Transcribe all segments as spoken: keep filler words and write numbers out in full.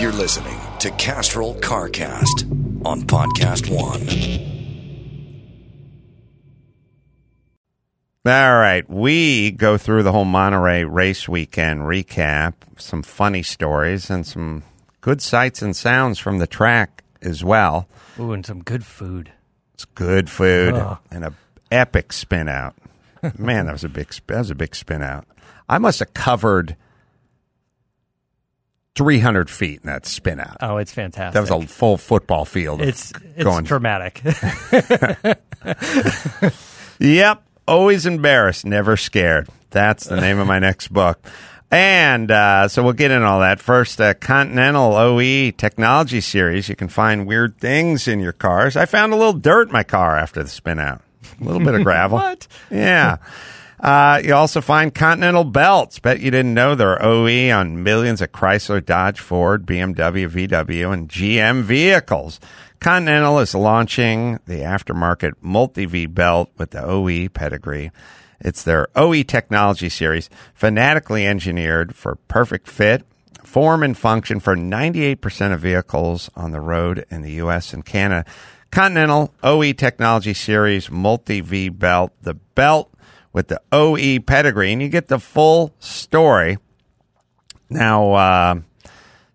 You're listening to Castrol CarCast on Podcast One. All right, we go through the whole Monterey race weekend recap, some funny stories, and some good sights and sounds from the track as well. Ooh, and some good food. It's good food oh. and an epic spin out. Man, that was a big that was a big spin out. I must have covered three hundred feet in that spin out. Oh, it's fantastic. That was a full football field. It's, it's going. Dramatic. Yep. Always embarrassed, never scared. That's the name of my next book. And uh, so we'll get into all that. First, uh, Continental O E Technology Series. You can find weird things in your cars. I found a little dirt in my car after the spin out. A little bit of gravel. What? Yeah. Uh, you also find Continental belts. Bet you didn't know they're O E on millions of Chrysler, Dodge, Ford, B M W, V W, and G M vehicles. Continental is launching the aftermarket multi-V belt with the O E pedigree. It's their O E Technology Series, fanatically engineered for perfect fit, form, and function for ninety-eight percent of vehicles on the road in the U S and Canada. Continental O E Technology Series multi-V belt, the belt with the O E pedigree, and you get the full story. Now, uh,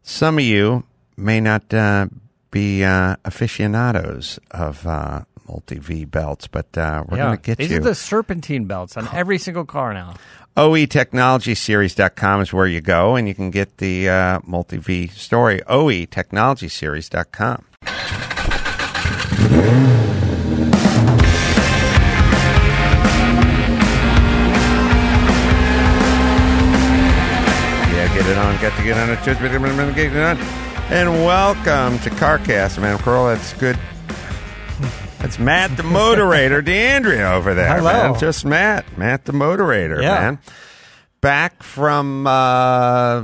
some of you may not uh, be uh, aficionados of uh, multi-V belts, but uh, we're yeah, going to get these you. These are the serpentine belts on every single car now. O E technology series dot com is where you go, and you can get the uh, multi-V story, O E technology series dot com. On, got to get on a get on. And welcome to CarCast, man. Carl, that's good. That's Matt the moderator, D'Andrea over there. Hello. Man. Just Matt. Matt the moderator, yeah. man. Back from uh,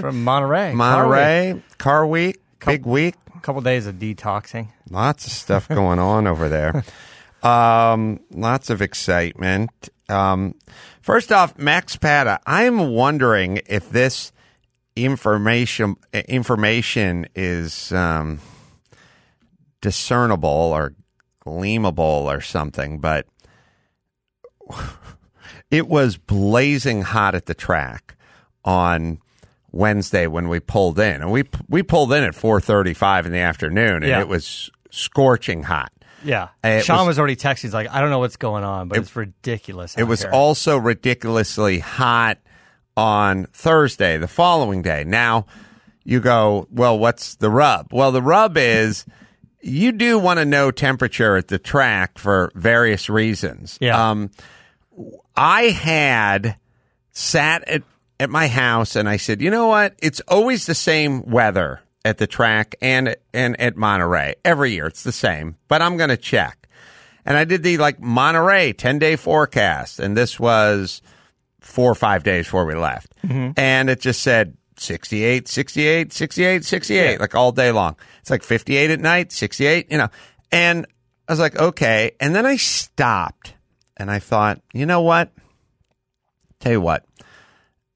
from Monterey. Monterey, Car Week, car week couple, big week. A couple days of detoxing. Lots of stuff going on over there. Um, lots of excitement. Um, first off, Max Pata, I'm wondering if this information information is um, discernible or gleamable or something, but it was blazing hot at the track on Wednesday when we pulled in, and we we pulled in at four thirty-five in the afternoon, and yeah. it was scorching hot. Yeah, it Sean was, was already texting. He's like, I don't know what's going on, but it, it's ridiculous. It was here. Also ridiculously hot on Thursday, the following day. Now, you go, well, what's the rub? Well, the rub is you do want to know temperature at the track for various reasons. Yeah. Um, I had sat at, at my house and I said, you know what? It's always the same weather at the track and and at Monterey. Every year it's the same, but I'm going to check. And I did the like Monterey ten-day forecast, and this was four or five days before we left. Mm-hmm. And it just said sixty-eight, sixty-eight, sixty-eight, sixty-eight, yeah. like all day long. It's like fifty-eight at night, sixty-eight, you know. And I was like, okay. And then I stopped, and I thought, you know what? Tell you what,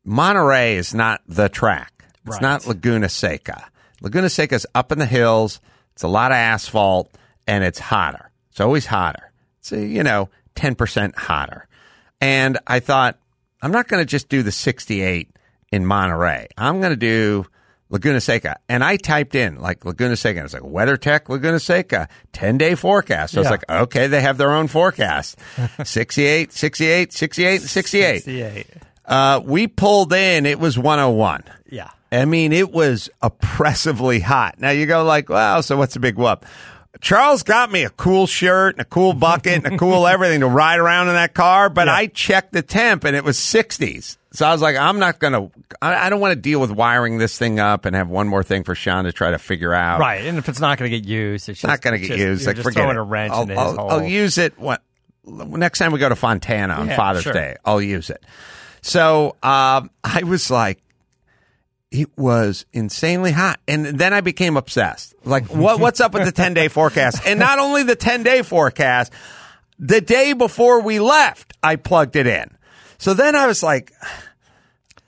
Monterey is not the track. It's right. not Laguna Seca. Laguna Seca is up in the hills. It's a lot of asphalt, and it's hotter. It's always hotter. It's, you know, ten percent hotter. And I thought, I'm not going to just do the sixty-eight in Monterey. I'm going to do Laguna Seca. And I typed in, like, Laguna Seca. And it's like, WeatherTech Laguna Seca, ten-day forecast. So yeah. I was like, okay, they have their own forecast. sixty-eight, sixty-eight, sixty-eight, sixty-eight, sixty-eight. sixty-eight. Uh, we pulled in. It was one oh one. Yeah. I mean, it was oppressively hot. Now, you go like, wow, so what's the big whoop? Charles got me a cool shirt and a cool bucket and a cool everything to ride around in that car, but yeah. I checked the temp, and it was sixties. So I was like, I'm not going to – I don't want to deal with wiring this thing up and have one more thing for Sean to try to figure out. Right, and if it's not going to get used, it's just – not going to get just, used. Like, just forget throwing it. a wrench I'll, into I'll, his whole... I'll use it what, next time we go to Fontana on yeah, Father's sure. Day. I'll use it. So um, I was like, it was insanely hot. And then I became obsessed. Like, what, what's up with the ten-day forecast? And not only the ten-day forecast, the day before we left, I plugged it in. So then I was like,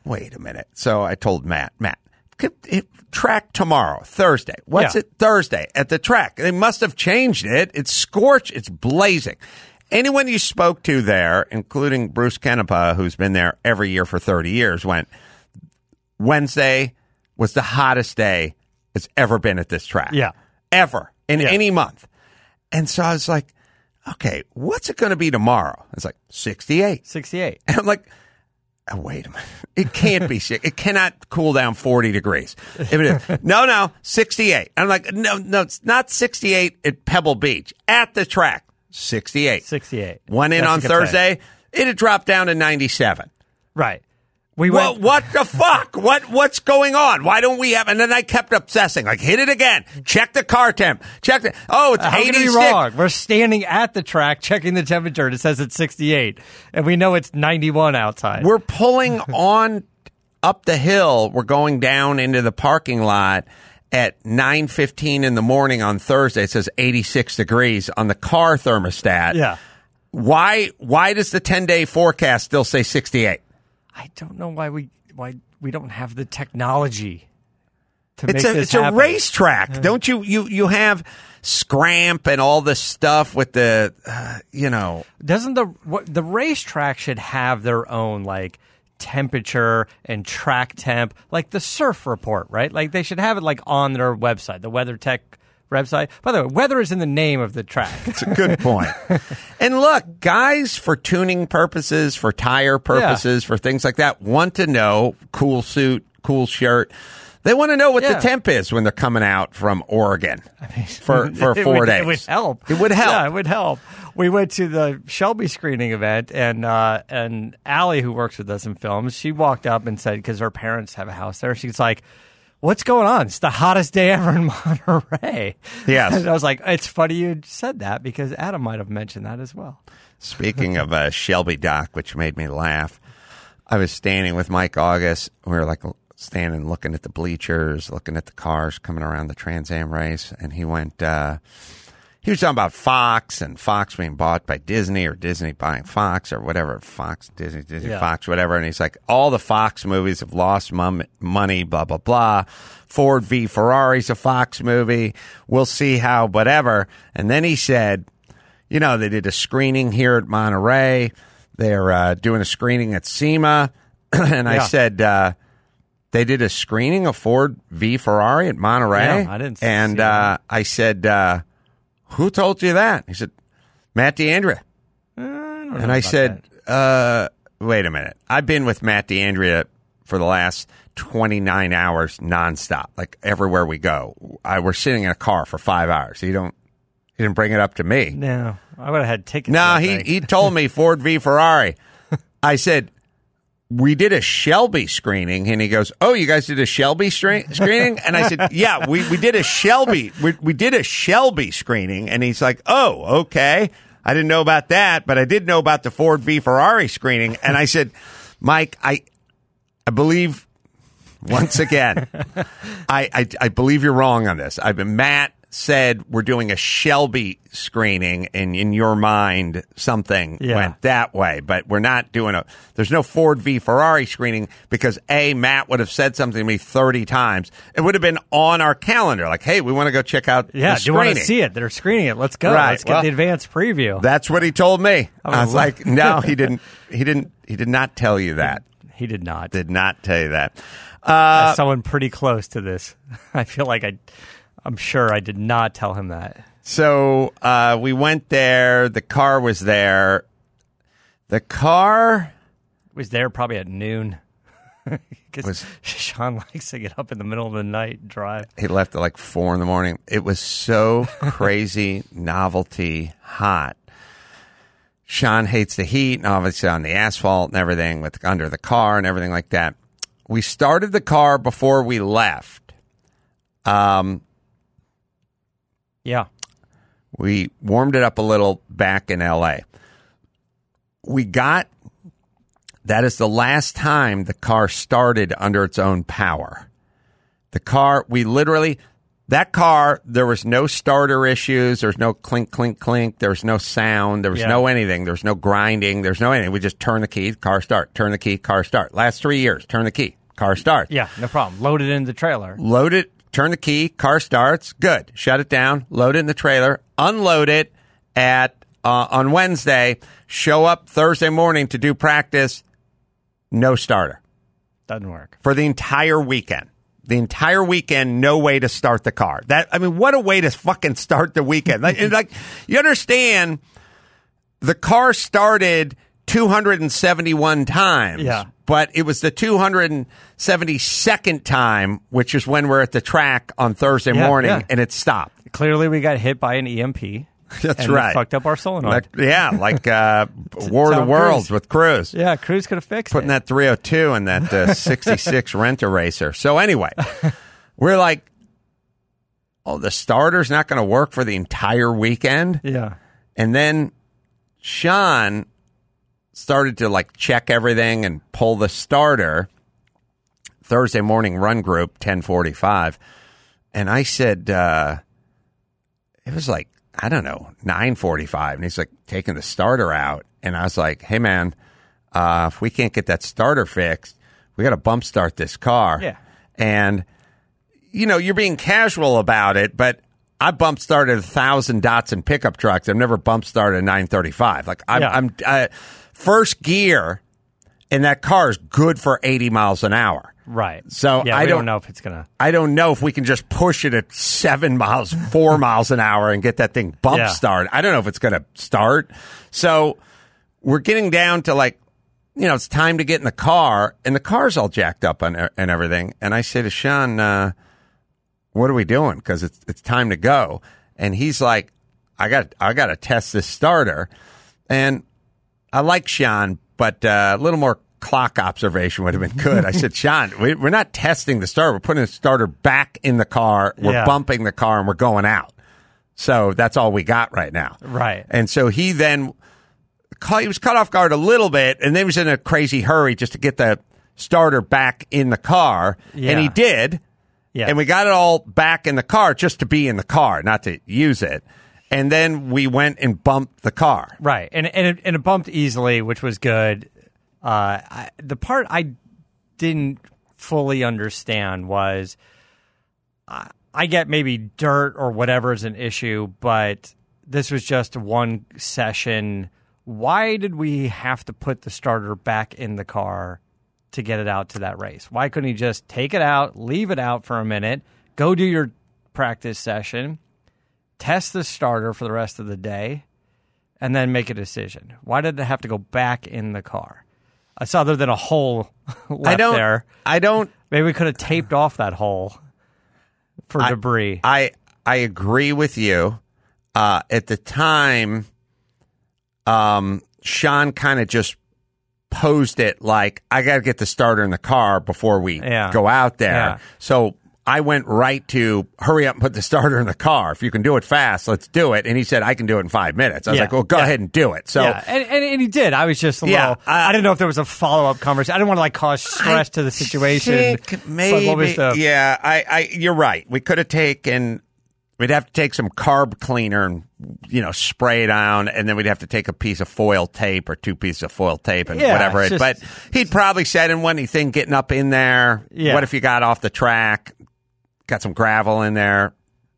wait a minute. So I told Matt, Matt, look at it, track tomorrow, Thursday. What's yeah. it? Thursday at the track. They must have changed it. It's scorch. It's blazing. Anyone you spoke to there, including Bruce Canepa, who's been there every year for thirty years, went, Wednesday was the hottest day it's ever been at this track. Yeah. Ever. In yeah. any month. And so I was like, okay, what's it going to be tomorrow? It's like sixty-eight. sixty-eight. And I'm like, oh, wait a minute. It can't be. It cannot cool down forty degrees. If it is. No, no, sixty-eight. I'm like, no, no, it's not sixty-eight at Pebble Beach. At the track, sixty-eight. sixty-eight. Went in That's on Thursday. It had dropped down to ninety-seven. Right. We went- well, what the fuck? What What's going on? Why don't we have... And then I kept obsessing. Like, hit it again. Check the car temp. Check the... Oh, it's uh, eighty-six. How can it be wrong? We're standing at the track checking the temperature, and it says it's sixty-eight. And we know it's ninety-one outside. We're pulling on up the hill. We're going down into the parking lot at nine fifteen in the morning on Thursday. It says eighty-six degrees on the car thermostat. Yeah. Why, why does the ten-day forecast still say sixty-eight? I don't know why we why we don't have the technology to it's make a, this it's happen. It's a racetrack. Don't you, you you have scramp and all this stuff with the uh, you know? Doesn't the what, the racetrack should have their own like temperature and track temp, like the surf report, right? Like they should have it like on their website, the WeatherTech website. By the way, weather is in the name of the track. It's a good point. And look, guys, for tuning purposes, for tire purposes, yeah. for things like that, want to know, cool suit, cool shirt. They want to know what yeah. the temp is when they're coming out from Oregon I mean, for, for four would, days. It would help. It would help. Yeah, it would help. We went to the Shelby screening event, and uh, and Allie, who works with us in films, she walked up and said, because her parents have a house there, she's like, what's going on? It's the hottest day ever in Monterey. Yes. And I was like, it's funny you said that because Adam might have mentioned that as well. Speaking of a Shelby doc, which made me laugh, I was standing with Mike August. We were like standing looking at the bleachers, looking at the cars coming around the Trans Am race. And he went, uh, he was talking about Fox and Fox being bought by Disney or Disney buying Fox or whatever. Fox, Disney, Disney, yeah. Fox, whatever. And he's like, all the Fox movies have lost mum- money, blah, blah, blah. Ford v. Ferrari's a Fox movie. We'll see how, whatever. And then he said, you know, they did a screening here at Monterey. They're uh, doing a screening at SEMA. And I yeah. said, uh, they did a screening of Ford v. Ferrari at Monterey. Yeah, I didn't see And uh, I said, uh, who told you that? He said, Matt D'Andrea. Uh, I don't know and I said, uh, wait a minute. I've been with Matt D'Andrea for the last twenty-nine hours nonstop, like everywhere we go. I, we're sitting in a car for five hours. You don't, he didn't bring it up to me. No, I would have had tickets. No, he, he told me Ford v. Ferrari. I said, we did a Shelby screening, and he goes, oh, you guys did a Shelby stra- screening? And I said, yeah, we, we did a Shelby. We, we did a Shelby screening. And he's like, oh, okay. I didn't know about that, but I did know about the Ford v. Ferrari screening. And I said, Mike, I I believe, once again, I, I, I believe you're wrong on this. I've been, Matt said we're doing a Shelby screening, and in your mind something yeah. went that way, but we're not doing a there's no Ford v. Ferrari screening because A, Matt would have said something to me thirty times. It would have been on our calendar like, hey, we want to go check out yeah the do you want to see it, they're screening it, let's go right. let's get well, the advanced preview. That's what he told me. I was, I was like, no, he didn't he didn't he did not tell you that. He did not did not tell you that. Uh As someone pretty close to this, I feel like I I'm sure I did not tell him that. So uh, we went there. The car was there. The car was there probably at noon. Because Sean likes to get up in the middle of the night and drive. He left at like four in the morning. It was so crazy, novelty, hot. Sean hates the heat, and obviously on the asphalt and everything with under the car and everything like that. We started the car before we left. Um. Yeah. We warmed it up a little back in L A. We got, that is the last time the car started under its own power. The car, we literally, that car, there was no starter issues. There's no clink, clink, clink. There was no sound. There was yeah. no anything. There was no grinding. There's no anything. We just turn the key, car start, turn the key, car start. Last three years, turn the key, car starts. Yeah, no problem. Load it in the trailer. Load it, turn the key, car starts, good. Shut it down, load it in the trailer, unload it at uh, on Wednesday, show up Thursday morning to do practice, no starter. Doesn't work. For the entire weekend. The entire weekend, no way to start the car. That I mean, what a way to fucking start the weekend. Like, like you understand, the car started two hundred seventy-one times, yeah. but it was the two hundred seventy-second time, which is when we're at the track on Thursday yeah, morning, yeah. and it stopped. Clearly, we got hit by an E M P. That's and right. And fucked up our solenoid. Like, yeah, like uh, War of the Worlds Cruise. With Cruise. Yeah, Cruise could have fixed Putting it. Putting that three oh two in that uh, sixty-six Rent Eraser. So anyway, we're like, oh, the starter's not going to work for the entire weekend? Yeah. And then Sean started to, like, check everything and pull the starter. Thursday morning run group, ten forty-five. And I said, uh, it was like, I don't know, nine forty-five, and he's like taking the starter out, and I was like, hey man, uh, if we can't get that starter fixed, we got to bump start this car. Yeah. And you know, you're being casual about it, but I bump started a thousand Datsun pickup trucks. I've never bump started a nine thirty-five. Like I'm, yeah. I'm uh, first gear, and that car is good for eighty miles an hour. Right. So yeah, I don't, don't know if it's going to. I don't know if we can just push it at seven miles, four miles an hour and get that thing bump yeah. started. I don't know if it's going to start. So we're getting down to like, you know, it's time to get in the car and the car's all jacked up on, and everything. And I say to Sean, uh, what are we doing? Because it's, it's time to go. And he's like, I got I got to test this starter. And I like Sean, but uh, a little more clock observation would have been good. I said, Sean, we, we're not testing the starter. We're putting the starter back in the car. We're yeah. bumping the car, and we're going out. So that's all we got right now. Right. And so he then he was caught off guard a little bit, and then he was in a crazy hurry just to get the starter back in the car, yeah. and he did. Yeah. And we got it all back in the car just to be in the car, not to use it. And then we went and bumped the car. Right. And, and, it, and it bumped easily, which was good. Uh, I, the part I didn't fully understand was I, I get maybe dirt or whatever is an issue, but this was just one session. Why did we have to put the starter back in the car to get it out to that race? Why couldn't he just take it out, leave it out for a minute, go do your practice session, test the starter for the rest of the day, and then make a decision? Why did it have to go back in the car? It's other than a hole left I don't, there. I don't. Maybe we could have taped off that hole for I, debris. I I agree with you. Uh, at the time, um, Sean kind of just posed it like, I got to get the starter in the car before we yeah. go out there. Yeah. So I went right to, hurry up and put the starter in the car. If you can do it fast, let's do it. And he said, I can do it in five minutes. I was yeah. like, well, go yeah. ahead and do it. So, yeah. and, and, and he did. I was just a little, yeah, I, I didn't know if there was a follow-up conversation. I didn't want to like cause stress I to the situation. Think maybe, but what was the, yeah, I, I, you're right. We could have taken, we'd have to take some carb cleaner and, you know, spray it on. And then we'd have to take a piece of foil tape or two pieces of foil tape and yeah, whatever. It, just, but he'd probably said in one thing, getting up in there. Yeah. What if you got off the track? Got some gravel in there,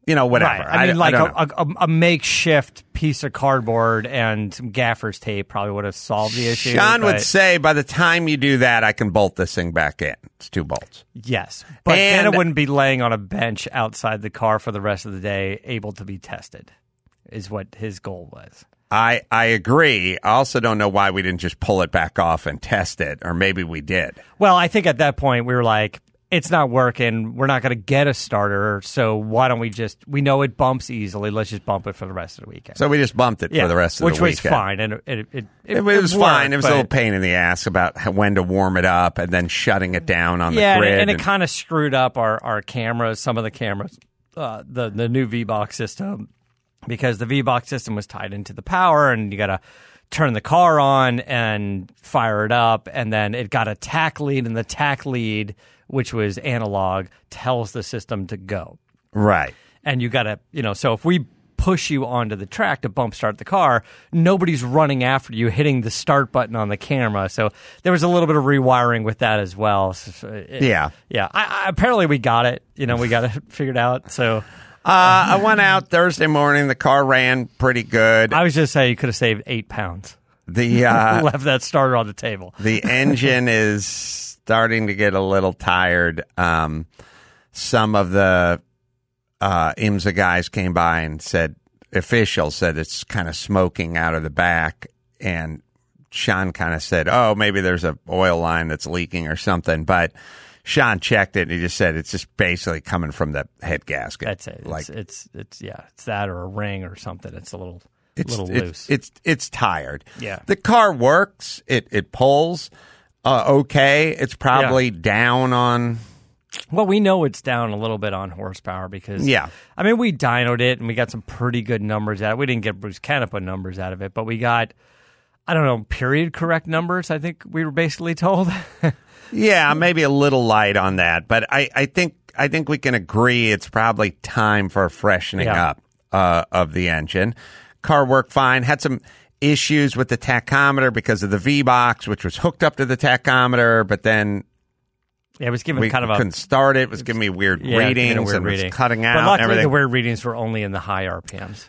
you know, whatever. Right. I mean, I, like I a, a, a makeshift piece of cardboard and some gaffer's tape probably would have solved the issue. Sean but... would say, by the time you do that, I can bolt this thing back in. It's two bolts. Yes. But and... then it wouldn't be laying on a bench outside the car for the rest of the day, able to be tested, is what his goal was. I, I agree. I also don't know why we didn't just pull it back off and test it, or maybe we did. Well, I think at that point we were like, it's not working. We're not going to get a starter, so why don't we just – we know it bumps easily. Let's just bump it for the rest of the weekend. So we just bumped it yeah, for the rest of the weekend. Which was fine. and It, it, it, it, it was it worked, fine. It was a little pain in the ass about when to warm it up and then shutting it down on yeah, the grid. Yeah, and, and, and it kind of screwed up our, our cameras, some of the cameras, uh, the, the new V-Box system, because the V-Box system was tied into the power, and you got to – turn the car on and fire it up, and then it got a tack lead, and the tack lead, which was analog, tells the system to go. Right. And you got to, you know, so if we push you onto the track to bump start the car, nobody's running after you hitting the start button on the camera. So there was a little bit of rewiring with that as well. So it, yeah. Yeah. I, I, apparently we got it. You know, we got it figured out. So... Uh, I went out Thursday morning. The car ran pretty good. I was just saying you could have saved eight pounds. The uh, left that starter on the table. The engine is starting to get a little tired. Um, some of the uh, IMSA guys came by and said, officials said it's kind of smoking out of the back. And Sean kind of said, oh, maybe there's an oil line that's leaking or something. But Sean checked it, and he just said it's just basically coming from the head gasket. That's it. Like, it's, it's, it's, yeah, it's that or a ring or something. It's a little, it's, little it's, loose. It's, it's, it's tired. Yeah. The car works. It, it pulls uh, okay. It's probably yeah. down on... Well, we know it's down a little bit on horsepower because, yeah. I mean, we dynoed it, and we got some pretty good numbers out of it. We didn't get Bruce Canepa numbers out of it, but we got, I don't know, period correct numbers, I think we were basically told. Yeah, maybe a little light on that, but I, I think I think we can agree it's probably time for a freshening yeah. up uh, of the engine. Car worked fine. Had some issues with the tachometer because of the V-Box, which was hooked up to the tachometer, but then yeah, it was giving we kind of couldn't a, start it. It was giving me weird yeah, readings weird and reading. It was cutting out. But luckily, and everything. The weird readings were only in the high R P Ms,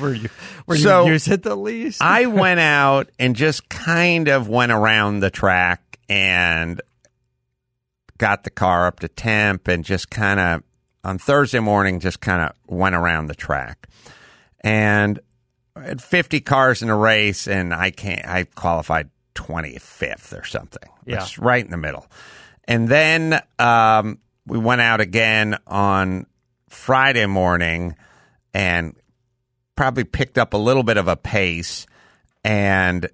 where you where so you use it the least. I went out and just kind of went around the track. And got the car up to temp and just kind of, on Thursday morning, just kind of went around the track. And I had fifty cars in a race, and I can't, I qualified twenty-fifth or something. Yeah. It's right in the middle. And then um, we went out again on Friday morning and probably picked up a little bit of a pace and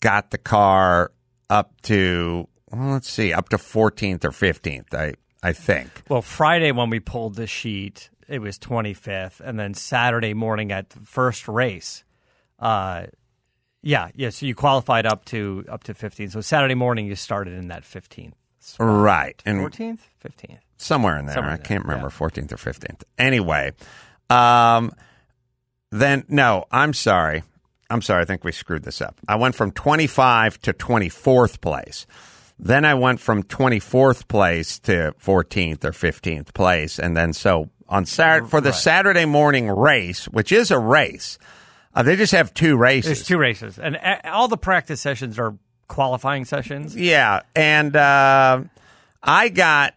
got the car up to, well, let's see, up to fourteenth or fifteenth, I, I think. Well, Friday when we pulled the sheet, it was twenty-fifth. And then Saturday morning at the first race, uh, yeah, yeah. So you qualified up to up to fifteenth. So Saturday morning you started in that fifteenth spot. Right. And fourteenth? fifteenth. Somewhere in there. Somewhere I in can't there. remember, yeah. fourteenth or fifteenth. Anyway, um, then, no, I'm sorry. I'm sorry, I think we screwed this up. I went from twenty-five to twenty-fourth place. Then I went from twenty-fourth place to fourteenth or fifteenth place. And then so on Saturday, for the right. Saturday morning race, which is a race, uh, they just have two races. There's two races. And a- all the practice sessions are qualifying sessions. Yeah. And uh, I got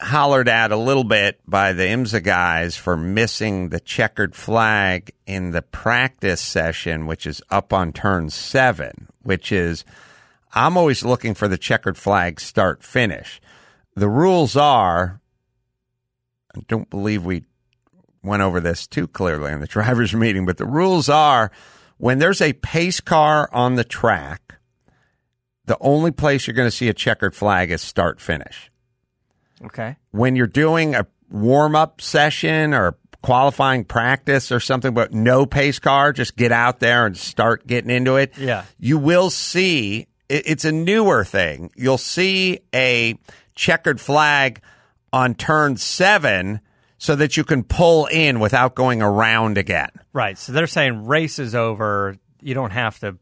hollered at a little bit by the IMSA guys for missing the checkered flag in the practice session, which is up on turn seven, which is I'm always looking for the checkered flag start finish. The rules are, I don't believe we went over this too clearly in the driver's meeting, but the rules are when there's a pace car on the track, the only place you're going to see a checkered flag is start finish. Okay. When you're doing a warm-up session or qualifying practice or something, but no pace car, just get out there and start getting into it. Yeah. You will see, it's a newer thing, you'll see a checkered flag on turn seven so that you can pull in without going around again. Right. So they're saying race is over. You don't have to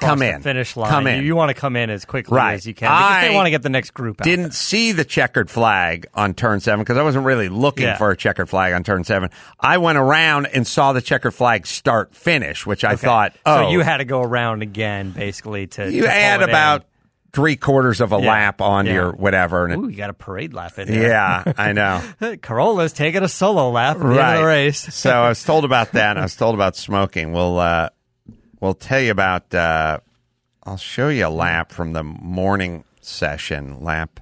come in, finish line. Come in. You, you want to come in as quickly right. as you can because I they want to get the next group out. Didn't see the checkered flag on turn seven because I wasn't really looking yeah. for a checkered flag on turn seven. I went around and saw the checkered flag start finish, which I okay. thought, oh. So you had to go around again basically to. You to add about in. three quarters of a yeah. lap on yeah. your whatever. And ooh, you got a parade lap in there. Yeah, I know. Corolla's taking a solo lap at the right. end of the race. So I was told about that and I was told about smoking. We'll, uh, We'll tell you about, uh, I'll show you a lap from the morning session lap.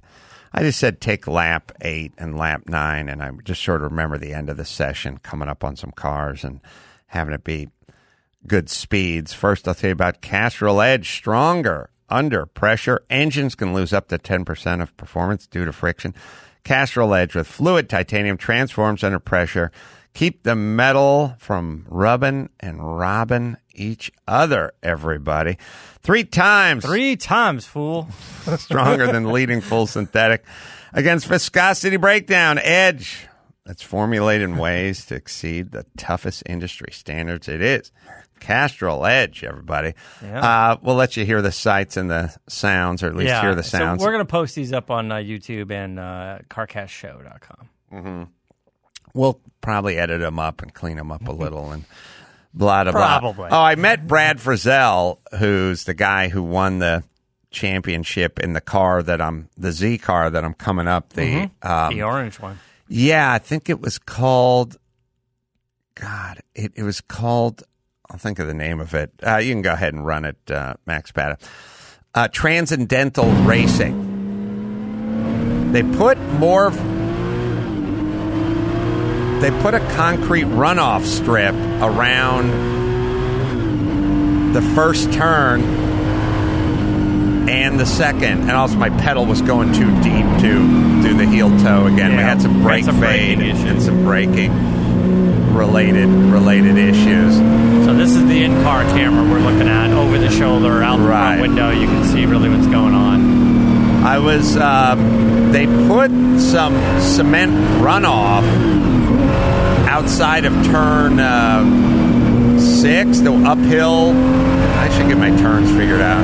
I just said take lap eight and lap nine, and I just sort of remember the end of the session coming up on some cars and having it be good speeds. First, I'll tell you about Castrol Edge, stronger under pressure. Engines can lose up to ten percent of performance due to friction. Castrol Edge with fluid titanium transforms under pressure. Keep the metal from rubbing and robbing each other, everybody. Three times. Three times, fool. Stronger than leading full synthetic. Against viscosity breakdown, Edge that's formulating ways to exceed the toughest industry standards. It is Castrol Edge, everybody. Yeah. Uh, we'll let you hear the sights and the sounds, or at least yeah. hear the sounds. So we're going to post these up on uh, YouTube and uh, car cast show dot com. Mm-hmm. We'll probably edit them up and clean them up a little and blah, blah, blah. Probably. Oh, I met Brad Frizzell, who's the guy who won the championship in the car that I'm, the Z car that I'm coming up, the mm-hmm. um, the orange one. Yeah, I think it was called, God, it, it was called, I'll think of the name of it. Uh, you can go ahead and run it, uh, Max Pata. Uh, Transcendental Racing. They put more, they put a concrete runoff strip around the first turn and the second, and also my pedal was going too deep to do the heel toe again. Yeah, we had some brake had some fade and some braking related related issues. So this is the in-car camera we're looking at, over the shoulder, out right. the front window. You can see really what's going on. I was, um, they put some cement runoff outside of turn uh, six, the uphill. I should get my turns figured out.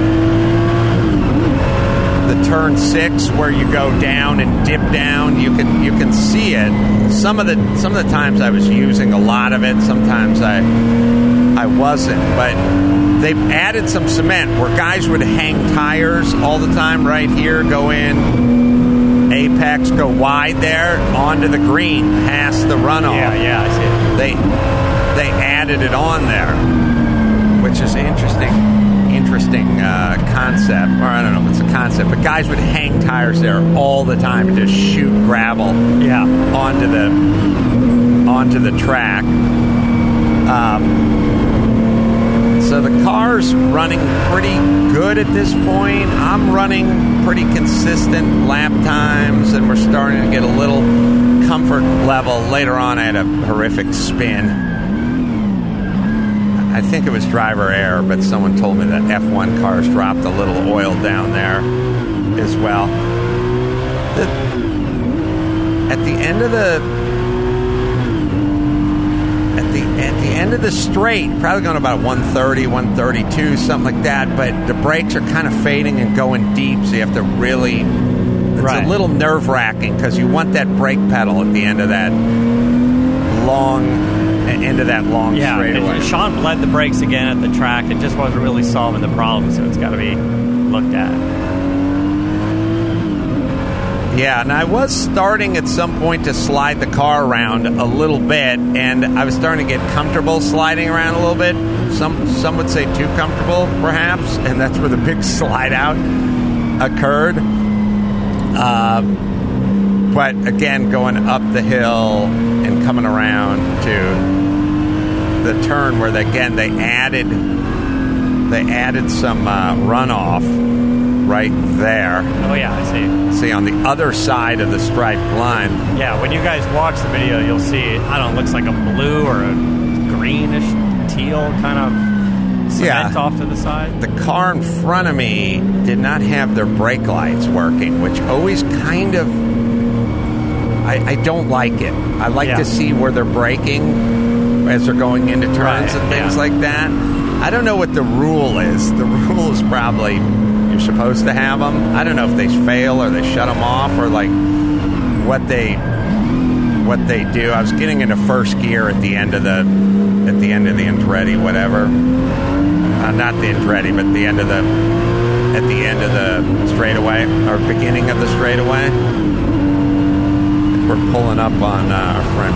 The turn six, where you go down and dip down, you can you can see it. Some of the some of the times I was using a lot of it, sometimes I I wasn't. But they've added some cement where guys would hang tires all the time right here, go in apex, go wide there, onto the green, past the runoff. Yeah, yeah, I see it. They they added it on there, which is interesting. Interesting uh, concept, or I don't know if it's a concept, but guys would hang tires there all the time and just shoot gravel yeah. onto the onto the track. Um, so the car's running pretty good at this point. I'm running pretty consistent lap times, and we're starting to get a little comfort level. Later on, I had a horrific spin. I think it was driver error, but someone told me that F one cars dropped a little oil down there as well. The, at the end of the at the at the end of the straight, probably going about one thirty, one thirty-two, something like that. But the brakes are kind of fading and going deep, so you have to really. It's right. a little nerve wracking because you want that brake pedal at the end of that long. Into that long yeah, straightaway. Sean bled the brakes again at the track. It just wasn't really solving the problem, so it's got to be looked at. Yeah, and I was starting at some point to slide the car around a little bit, and I was starting to get comfortable sliding around a little bit. Some some would say too comfortable, perhaps, and that's where the big slide out occurred. Uh, but again, going up the hill and coming around to the turn where they, again they added they added some uh, runoff right there. Oh yeah, I see. See on the other side of the striped line. Yeah, when you guys watch the video, you'll see. I don't know, it looks like a blue or a greenish teal kind of cement yeah. off to the side. The car in front of me did not have their brake lights working, which always kind of I, I don't like it. I like yeah. to see where they're braking as they're going into turns right, and things yeah. like that. I don't know what the rule is. The rule is probably you're supposed to have them. I don't know if they fail or they shut them off or like what they what they do. I was getting into first gear at the end of the at the end of the Andretti, whatever. Uh, not the Andretti, but the end of the at the end of the straightaway or beginning of the straightaway. We're pulling up on uh, our friend.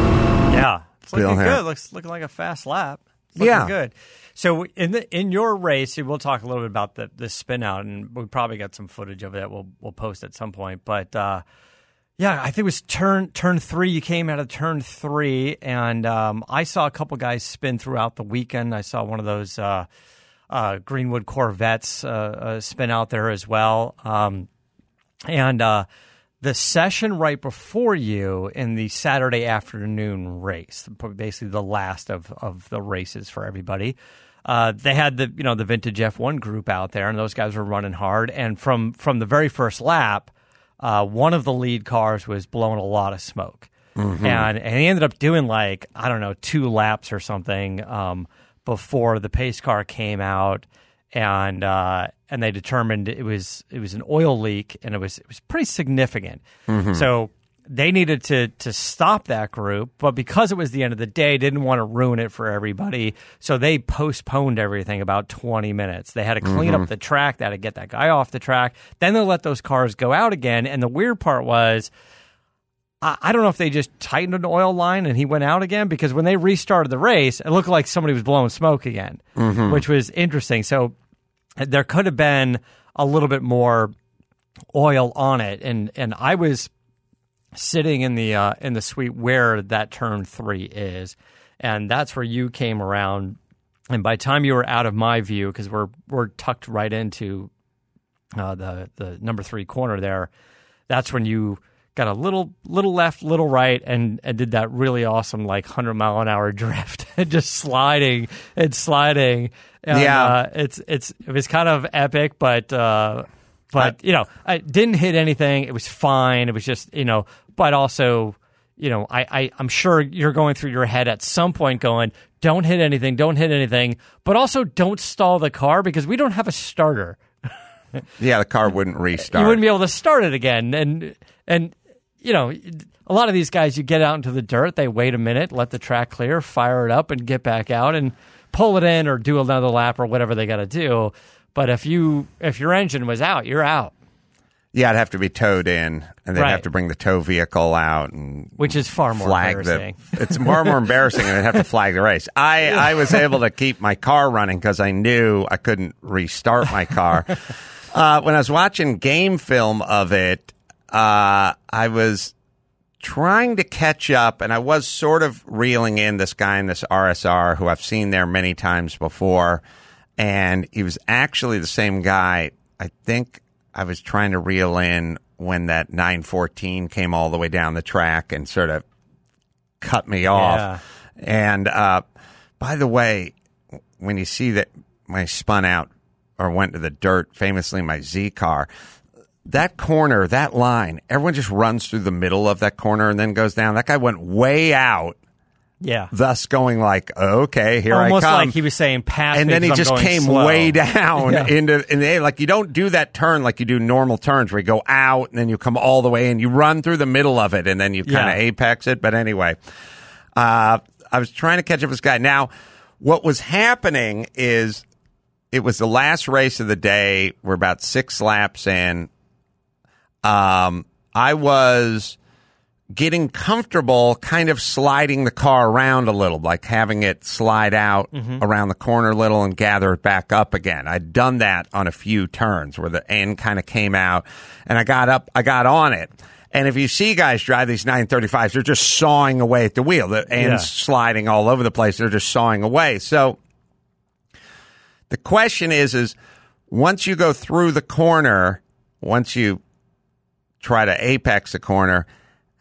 Yeah. Looking good. Have. Looks looking like a fast lap. Looking yeah. good. So in the in your race, we'll talk a little bit about the the spin out, and we probably got some footage of that we'll we'll post at some point. But uh, yeah, I think it was turn turn three. You came out of turn three, and um, I saw a couple guys spin throughout the weekend. I saw one of those uh, uh, Greenwood Corvettes uh, uh, spin out there as well, um, and. Uh, The session right before you in the Saturday afternoon race, basically the last of, of the races for everybody, uh, they had the you know the vintage F one group out there, and those guys were running hard. And from from the very first lap, uh, one of the lead cars was blowing a lot of smoke. Mm-hmm. And, and he ended up doing like, I don't know, two laps or something um, before the pace car came out, and uh, and they determined it was it was an oil leak, and it was it was pretty significant. Mm-hmm. So they needed to to stop that group, but because it was the end of the day, didn't want to ruin it for everybody, so they postponed everything about twenty minutes. They had to clean mm-hmm. up the track. They had to get that guy off the track. Then they let those cars go out again, and the weird part was, I don't know if they just tightened an oil line and he went out again, because when they restarted the race, it looked like somebody was blowing smoke again, mm-hmm. which was interesting. So there could have been a little bit more oil on it, and and I was sitting in the uh, in the suite where that turn three is, and that's where you came around. And by the time you were out of my view, because we're we're tucked right into uh, the the number three corner there, that's when you got a little little left, little right, and, and did that really awesome like one hundred mile an hour drift, just sliding and sliding. And, yeah, uh, it's it's it was kind of epic, but uh, but I, you know, I didn't hit anything. It was fine. It was just, you know, but also, you know, I, I I'm sure you're going through your head at some point going, don't hit anything, don't hit anything, but also don't stall the car because we don't have a starter. Yeah, the car wouldn't restart. You wouldn't be able to start it again, and and. You know, a lot of these guys, you get out into the dirt, they wait a minute, let the track clear, fire it up, and get back out and pull it in or do another lap or whatever they got to do. But if you if your engine was out, you're out. Yeah, it'd have to be towed in, and they'd right. have to bring the tow vehicle out, and which is far more flag embarrassing. The, it's far more embarrassing, and they'd have to flag the race. I, I was able to keep my car running because I knew I couldn't restart my car. Uh, when I was watching game film of it, Uh, I was trying to catch up, and I was sort of reeling in this guy in this R S R who I've seen there many times before, and he was actually the same guy I think I was trying to reel in when that nine fourteen came all the way down the track and sort of cut me off. Yeah. And uh, by the way, when you see that when I spun out or went to the dirt, famously my Z car, that corner, that line, everyone just runs through the middle of that corner and then goes down. That guy went way out. Yeah. Thus going like, okay, here almost I come. Almost like he was saying pass and me then he I'm just came slow. Way down. Yeah. into and they, like, you don't do that turn like you do normal turns where you go out and then you come all the way and you run through the middle of it and then you kind of yeah. apex it. But anyway, uh, I was trying to catch up with this guy. Now, what was happening is it was the last race of the day. We're about six laps in. Um, I was getting comfortable kind of sliding the car around a little, like having it slide out mm-hmm. around the corner a little and gather it back up again. I'd done that on a few turns where the end kind of came out and I got up, I got on it. And if you see guys drive these nine thirty-fives, they're just sawing away at the wheel. The end's yeah. sliding all over the place. They're just sawing away. So the question is, is once you go through the corner, once you try to apex the corner,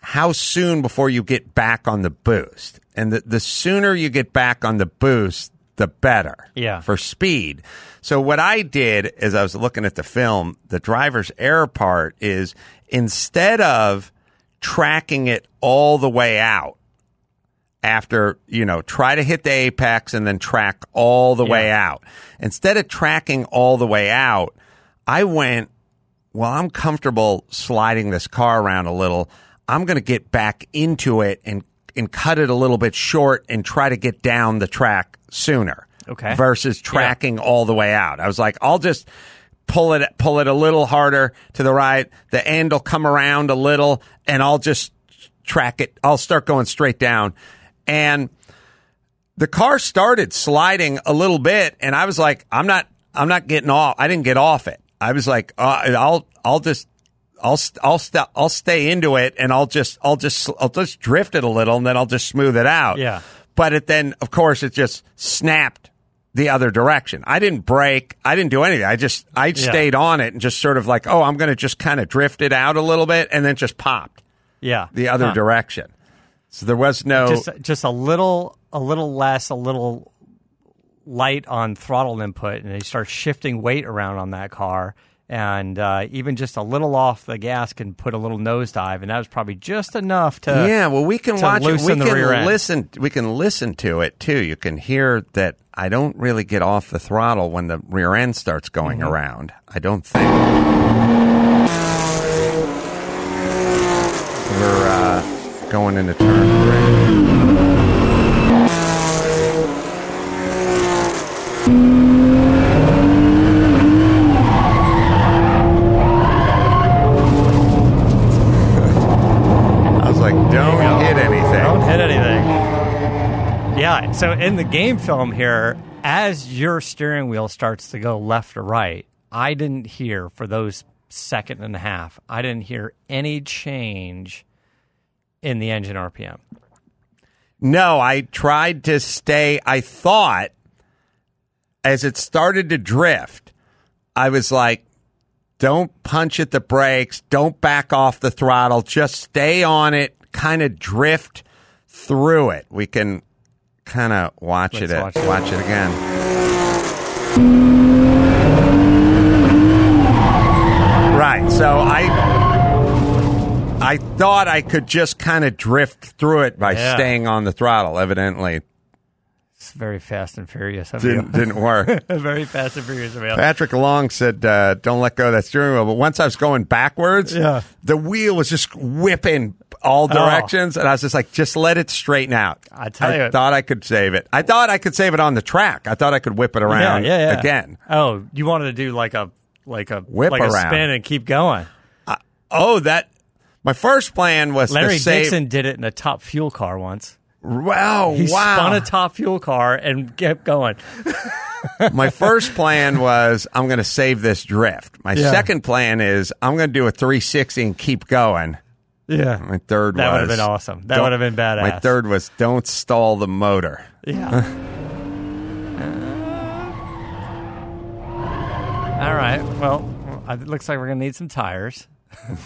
how soon before you get back on the boost? And the, the sooner you get back on the boost, the better yeah. for speed. So what I did is I was looking at the film, the driver's error part is instead of tracking it all the way out after, you know, try to hit the apex and then track all the yeah. way out. Instead of tracking all the way out, I went, well, I'm comfortable sliding this car around a little. I'm going to get back into it and and cut it a little bit short and try to get down the track sooner. Okay. Versus tracking yeah. all the way out. I was like, I'll just pull it pull it a little harder to the right. The end will come around a little, and I'll just track it. I'll start going straight down. And the car started sliding a little bit, and I was like, I'm not I'm not getting off. I didn't get off it. I was like, uh, I'll, I'll just, I'll, I'll, st- I'll stay into it, and I'll just, I'll just, I'll just drift it a little, and then I'll just smooth it out. Yeah. But it then, of course, it just snapped the other direction. I didn't brake. I didn't do anything. I just, I yeah. stayed on it and just sort of like, oh, I'm going to just kind of drift it out a little bit, and then just popped. Yeah. The other huh. direction. So there was no just, just a little, a little less, a little. light on throttle input, and they start shifting weight around on that car, And uh, even just a little off the gas can put a little nosedive, and that was probably just enough to yeah. Well, we can watch it. We can listen. We can listen to it too. You can hear that. I don't really get off the throttle when the rear end starts going mm-hmm. around. I don't think we're uh, going into turn three. So in the game film here, as your steering wheel starts to go left or right, I didn't hear for those second and a half, I didn't hear any change in the engine R P M. No, I tried to stay. I thought as it started to drift, I was like, don't punch at the brakes. Don't back off the throttle. Just stay on it. Kind of drift through it. We can... Kind of watch Let's it. Watch it. Watch it again. Right. So I, I thought I could just kind of drift through it by yeah. staying on the throttle. Evidently, it's very fast and furious. Of didn't you. didn't work. Very fast and furious. Of Patrick Long said, uh, "Don't let go of that steering wheel." But once I was going backwards, yeah. the wheel was just whipping all directions, oh. and I was just like, just let it straighten out. I tell you, I thought I could save it. I thought I could save it on the track. I thought I could whip it around yeah, yeah, yeah. again. Oh, you wanted to do like a like a whip like around, a spin, and keep going. Uh, oh, that my first plan was. Larry to save. Dixon did it in a top fuel car once. Wow! He wow. spun a top fuel car and kept going. My first plan was I'm going to save this drift. My yeah. second plan is I'm going to do a three sixty and keep going. Yeah. My third that was... That would have been awesome. That would have been badass. My third was don't stall the motor. Yeah. uh, all right. Well, it looks like we're going to need some tires.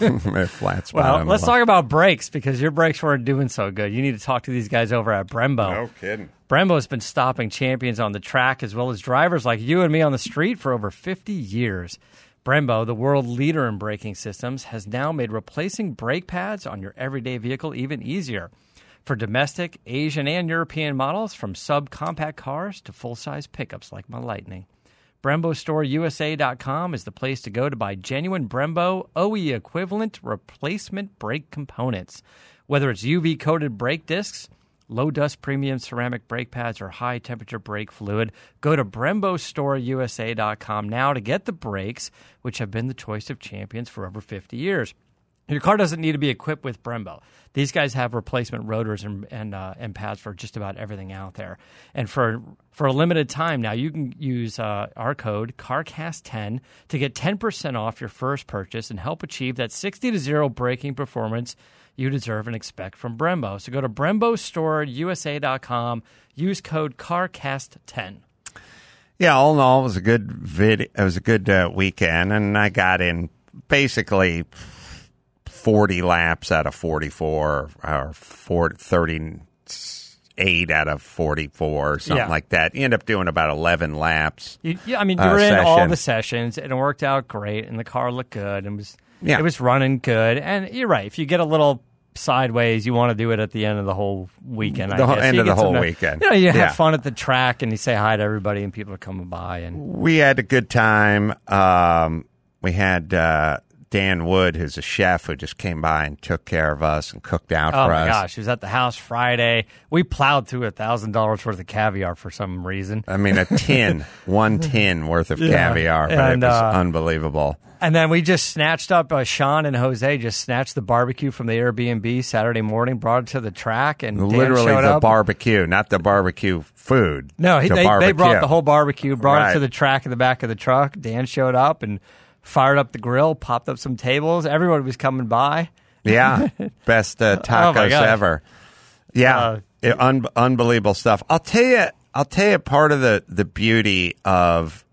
A flat spot. Well, let's talk about brakes because your brakes weren't doing so good. You need to talk to these guys over at Brembo. No kidding. Brembo's been stopping champions on the track as well as drivers like you and me on the street for over fifty years. Brembo, the world leader in braking systems, has now made replacing brake pads on your everyday vehicle even easier. For domestic, Asian, and European models, from subcompact cars to full-size pickups like my Lightning. Brembo Store U S A dot com is the place to go to buy genuine Brembo O E equivalent replacement brake components. Whether it's U V-coated brake discs, low-dust premium ceramic brake pads, or high-temperature brake fluid, go to Brembo Store U S A dot com now to get the brakes, which have been the choice of champions for over fifty years. Your car doesn't need to be equipped with Brembo. These guys have replacement rotors and and, uh, and pads for just about everything out there. And for for a limited time now, you can use uh, our code CARCAST ten to get ten percent off your first purchase and help achieve that sixty to zero braking performance you deserve and expect from Brembo. So go to Brembo Store U S A dot com. Use code CARCAST ten. Yeah, all in all, it was a good vid. It was a good uh, weekend, and I got in basically forty laps out of forty-four, or thirty-eight out of forty-four, or something yeah. like that. You end up doing about eleven laps. You, yeah, I mean, you uh, were in session. all the sessions, and it worked out great, and the car looked good, and was yeah. it was running good. And you're right, if you get a little sideways, you want to do it at the end of the whole weekend. The I guess. end you of the whole enough, weekend. You know, you have yeah. fun at the track, and you say hi to everybody, and people are coming by. And we had a good time. Um, we had. Uh, Dan Wood, who's a chef, who just came by and took care of us and cooked out oh for us. Oh, my gosh. He was at the house Friday. We plowed through one thousand dollars worth of caviar for some reason. I mean, a tin, one tin worth of yeah. caviar, but and, it was uh, unbelievable. And then we just snatched up, uh, Sean and Jose just snatched the barbecue from the Airbnb Saturday morning, brought it to the track, and Dan Literally showed the up. barbecue, not the barbecue food. No, he, they, barbecue. they brought the whole barbecue, brought right. it to the track in the back of the truck. Dan showed up and fired up the grill, popped up some tables. Everyone was coming by. Yeah, best uh, tacos oh ever. Yeah, uh, it, un- unbelievable stuff. I'll tell you. I'll tell you part of the, the beauty of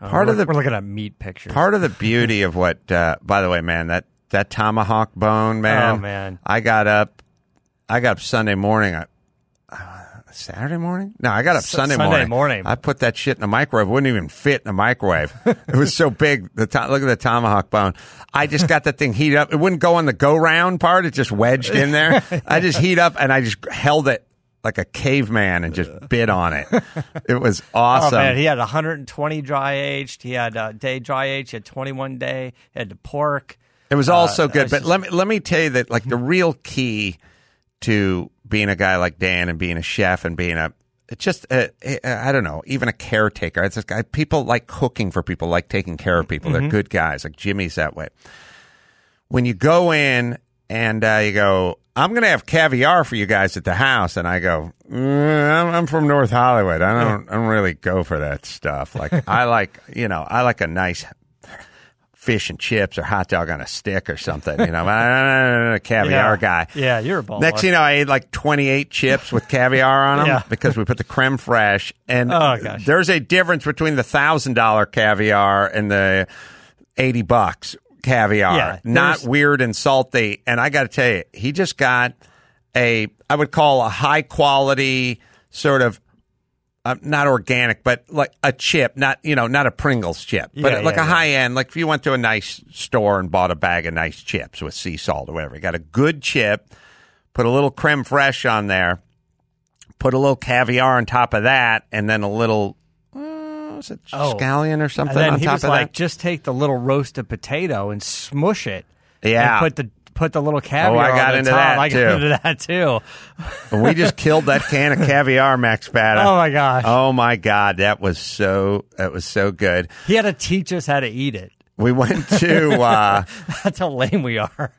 part of the we're looking at meat pictures. Part of the beauty of what. Uh, by the way, man, that that tomahawk bone, man. Oh man, I got up. I got up Sunday morning. I, Saturday morning? No, I got up S- Sunday, Sunday morning. morning. I put that shit in the microwave. It wouldn't even fit in the microwave. It was so big. The to- Look at the tomahawk bone. I just got that thing heated up. It wouldn't go on the go-round part. It just wedged in there. yeah. I just heat up, and I just held it like a caveman and just bit on it. It was awesome. Oh, man. He had one hundred twenty dry-aged. He had uh, day dry-aged. He had twenty-one day. He had the pork. It was all uh, so good. But just... let me let me tell you that, like, the real key to being a guy like Dan and being a chef and being a just a, a, I don't know, even a caretaker. It's this guy. People like cooking for people, like taking care of people. Mm-hmm. They're good guys. Like Jimmy's that way. When you go in and uh, you go, I'm going to have caviar for you guys at the house, and I go, mm, I'm, I'm from North Hollywood. I don't I don't really go for that stuff. Like I like you know I like a nice fish and chips or hot dog on a stick or something, you know. I'm a caviar yeah. guy. Yeah, you're a baller. Next thing you know, I ate like twenty-eight chips with caviar on them yeah. because we put the creme fraiche. And oh, gosh. There's a difference between the one thousand dollars caviar and the eighty bucks caviar. Yeah, not weird and salty. And I got to tell you, he just got a, I would call a high-quality sort of, Uh, not organic, but like a chip, not, you know, not a Pringles chip, but yeah, like yeah, a yeah. high end, like if you went to a nice store and bought a bag of nice chips with sea salt or whatever, you got a good chip, put a little creme fraiche on there, put a little caviar on top of that, and then a little, uh, was it oh. scallion or something on top of that? And then he was like, that? Just take the little roasted potato and smush it. Yeah. And put the Put the little caviar. Oh, I got into that too. I got into that too. We just killed that can of caviar, Max Pata. Oh my gosh! Oh my god, that was so that was so good. He had to teach us how to eat it. We went to. Uh, That's how lame we are.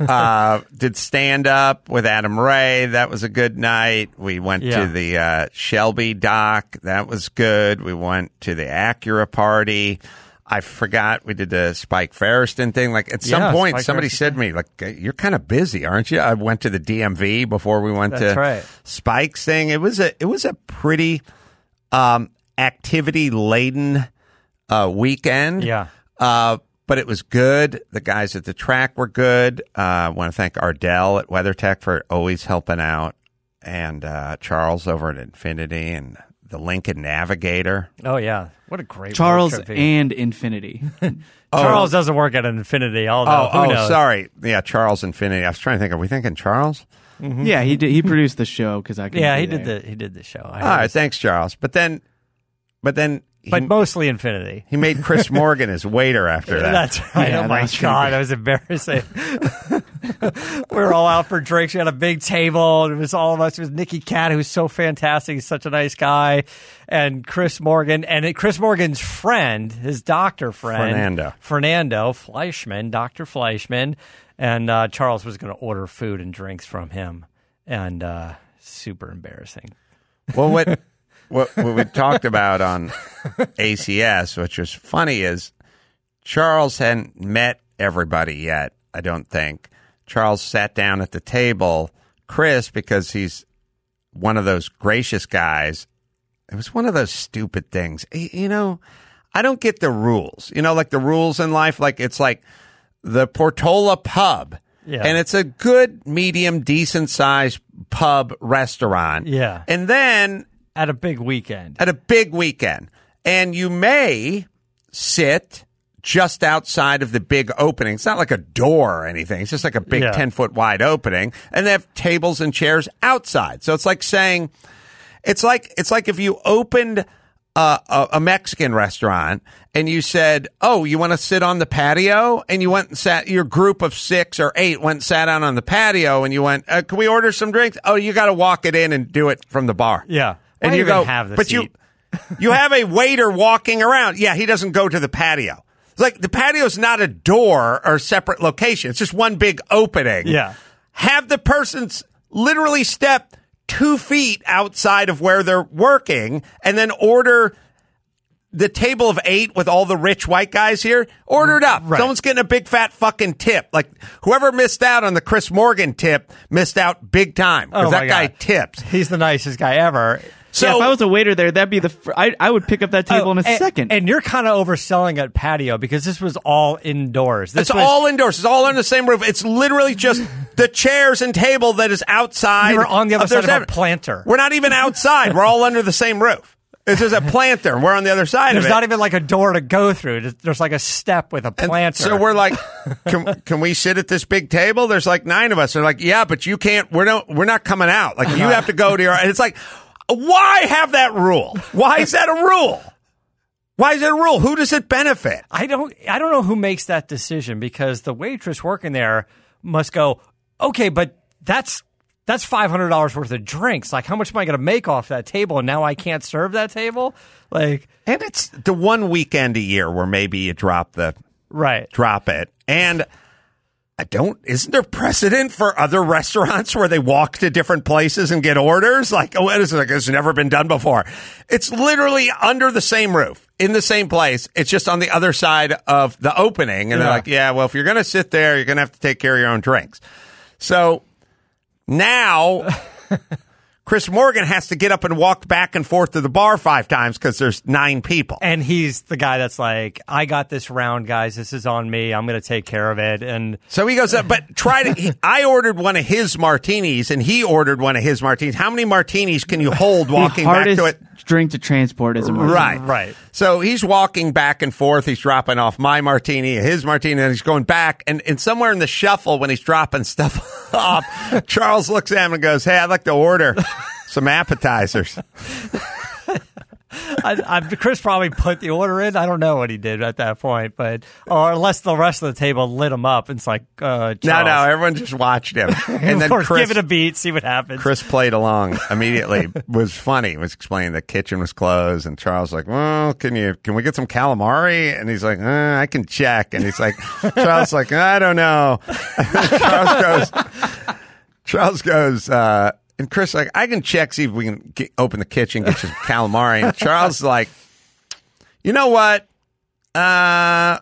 uh, did stand up with Adam Ray. That was a good night. We went yeah. to the uh, Shelby doc. That was good. We went to the Acura party. I forgot we did the Spike Ferriston thing. Like at some yeah, point, Spike somebody Ferriston. said to me, "Like you're kind of busy, aren't you?" I went to the D M V before we went That's to right. Spike's thing. It was a it was a pretty um, activity laden uh, weekend. Yeah, uh, but it was good. The guys at the track were good. Uh, I want to thank Ardell at WeatherTech for always helping out, and uh, Charles over at Infinity and. The Lincoln Navigator. Oh, yeah. What a great Charles and Infinity. Charles oh. doesn't work at Infinity, although oh, who oh, knows? sorry. Yeah, Charles Infinity. I was trying to think. Are we thinking Charles? Mm-hmm. Yeah, he did, he produced the show because I could Yeah, he there. did the he did the show. I All right, thanks, Charles. But then but then he, But mostly Infinity. He made Chris Morgan his waiter after that. That's right. Yeah, oh my god, that was embarrassing. We were all out for drinks. We had a big table. It was all of us. It was Nicky Cat, who's so fantastic. He's such a nice guy. And Chris Morgan. And Chris Morgan's friend, his doctor friend. Fernando. Fernando Fleischman, Doctor Fleischman. And uh, Charles was going to order food and drinks from him. And uh, super embarrassing. Well, what, what, what we talked about on A C S, which was funny, is Charles hadn't met everybody yet, I don't think. Charles sat down at the table. Chris, because he's one of those gracious guys, it was one of those stupid things. You know, I don't get the rules. You know, like the rules in life, like it's like the Portola Pub. Yeah. And it's a good, medium, decent-sized pub restaurant. Yeah. And then... At a big weekend. At a big weekend. And you may sit... just outside of the big opening. It's not like a door or anything. It's just like a big ten-foot yeah. wide opening. And they have tables and chairs outside. So it's like saying – it's like it's like if you opened a, a, a Mexican restaurant and you said, oh, you want to sit on the patio? And you went and sat – your group of six or eight went and sat down on the patio and you went, uh, can we order some drinks? Oh, you got to walk it in and do it from the bar. Yeah. And I you go – have the but seat. you you have a waiter walking around. Yeah, he doesn't go to the patio. It's like the patio's not a door or separate location. It's just one big opening. Yeah. Have the person's literally step two feet outside of where they're working and then order the table of eight with all the rich white guys here. Order it up. Right. Someone's getting a big fat fucking tip. Like whoever missed out on the Chris Morgan tip missed out big time. Because oh that guy God. tips. He's the nicest guy ever. So yeah, if I was a waiter there, that'd be the fr- I I would pick up that table oh, in a and, second. And you're kind of overselling at patio because this was all indoors. This it's was, all indoors. It's all on the same roof. It's literally just the chairs and table that is outside. We were on the other side of a planter. We're not even outside. We're all under the same roof. This is a planter. We're on the other side There's of it. There's not even like a door to go through. There's like a step with a planter. And so we're like, can, can we sit at this big table? There's like nine of us. They're like, yeah, but you can't. We're no, we're not coming out. Like, you have to go to your. And it's like, why have that rule? Why is that a rule? Why is it a rule? Who does it benefit? I don't. I don't know who makes that decision, because the waitress working there must go, okay, but that's. That's five hundred dollars worth of drinks. Like, how much am I going to make off that table? And now I can't serve that table? Like, and it's the one weekend a year where maybe you drop the right, drop it. And I don't. Isn't there precedent for other restaurants where they walk to different places and get orders? Like, oh, it's like it's never been done before. It's literally under the same roof, in the same place. It's just on the other side of the opening. And yeah. They're like, yeah, well, if you're going to sit there, you're going to have to take care of your own drinks. So. Now, Chris Morgan has to get up and walk back and forth to the bar five times because there's nine people. And he's the guy that's like, I got this round, guys. This is on me. I'm going to take care of it. And so he goes up, but try to. He, I ordered one of his martinis, and he ordered one of his martinis. How many martinis can you hold walking back to it? Drink to transport is a martini. Right, right. So he's walking back and forth. He's dropping off my martini, his martini, and he's going back. And, and somewhere in the shuffle, when he's dropping stuff off, Charles looks at him and goes, hey, I'd like to order some appetizers. I, I, Chris probably put the order in. I don't know what he did at that point, but or unless the rest of the table lit him up. It's like, uh, Charles. No, no, everyone just watched him. And then course, Chris, give it a beat, see what happens. Chris played along immediately. Was funny. He was explaining the kitchen was closed, and Charles was like, well, can you can we get some calamari? And he's like, uh, I can check. And he's like, Charles like, I don't know. Charles goes, Charles goes, uh, and Chris like, I can check, see if we can get, open the kitchen, get some calamari. And Charles like, you know what? Uh,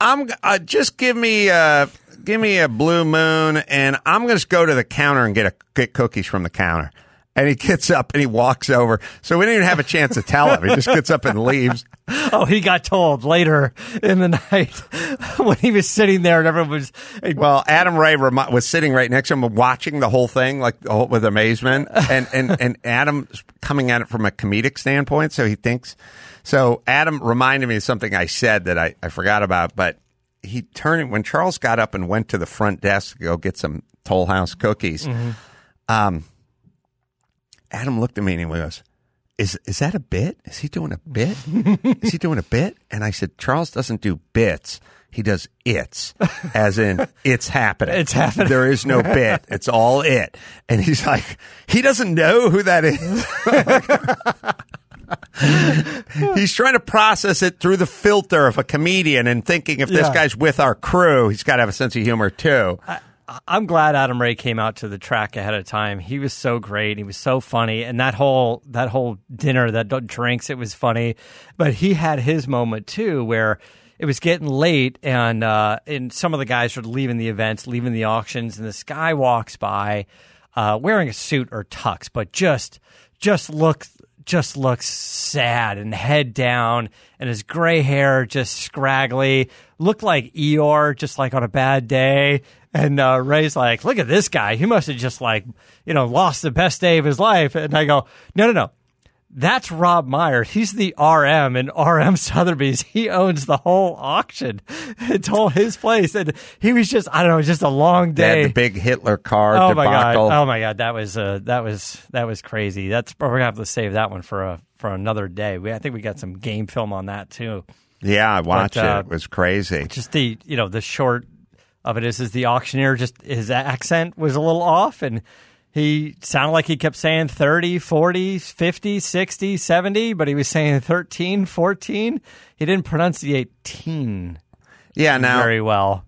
I'm uh, just give me a give me a blue moon, and I'm gonna just go to the counter and get a get cookies from the counter. And he gets up and he walks over. So we didn't even have a chance to tell him. He just gets up and leaves. Oh, he got told later in the night when he was sitting there and everyone was. Well, Adam Ray was sitting right next to him watching the whole thing like with amazement. And, and, and Adam's coming at it from a comedic standpoint. So he thinks. So Adam reminded me of something I said that I, I forgot about. But he turned when Charles got up and went to the front desk to go get some Toll House cookies. Mm-hmm. Um. Adam looked at me and he goes, is is that a bit? Is he doing a bit? Is he doing a bit? And I said, Charles doesn't do bits. He does it's, as in it's happening. It's happening. There is no bit. It's all it. And he's like, he doesn't know who that is. He's trying to process it through the filter of a comedian and thinking if this yeah. guy's with our crew, he's got to have a sense of humor too. I- I'm glad Adam Ray came out to the track ahead of time. He was so great. He was so funny. And that whole that whole dinner, that drinks, it was funny. But he had his moment, too, where it was getting late. And, uh, and some of the guys were leaving the events, leaving the auctions. And this guy walks by uh, wearing a suit or tux, but just just looks just looks sad and head down. And his gray hair just scraggly. Looked like Eeyore, just like on a bad day. And uh, Ray's like, look at this guy. He must have just like, you know, lost the best day of his life. And I go, no, no, no. That's Rob Myers. He's the R M in R M Sotheby's. He owns the whole auction. It's all his place. And he was just, I don't know, just a long day. They had the big Hitler car oh debacle. My God. Oh, my God. That was uh, that was that was crazy. That's We're going to have to save that one for a, for another day. We I think we got some game film on that, too. Yeah, I watched but, uh, it. It was crazy. Just the, you know, the short of it is, is the auctioneer, just his accent was a little off, and he sounded like he kept saying thirty, forty, fifty, sixty, seventy, but he was saying thirteen, fourteen. He didn't pronunciate teen yeah, now, very well.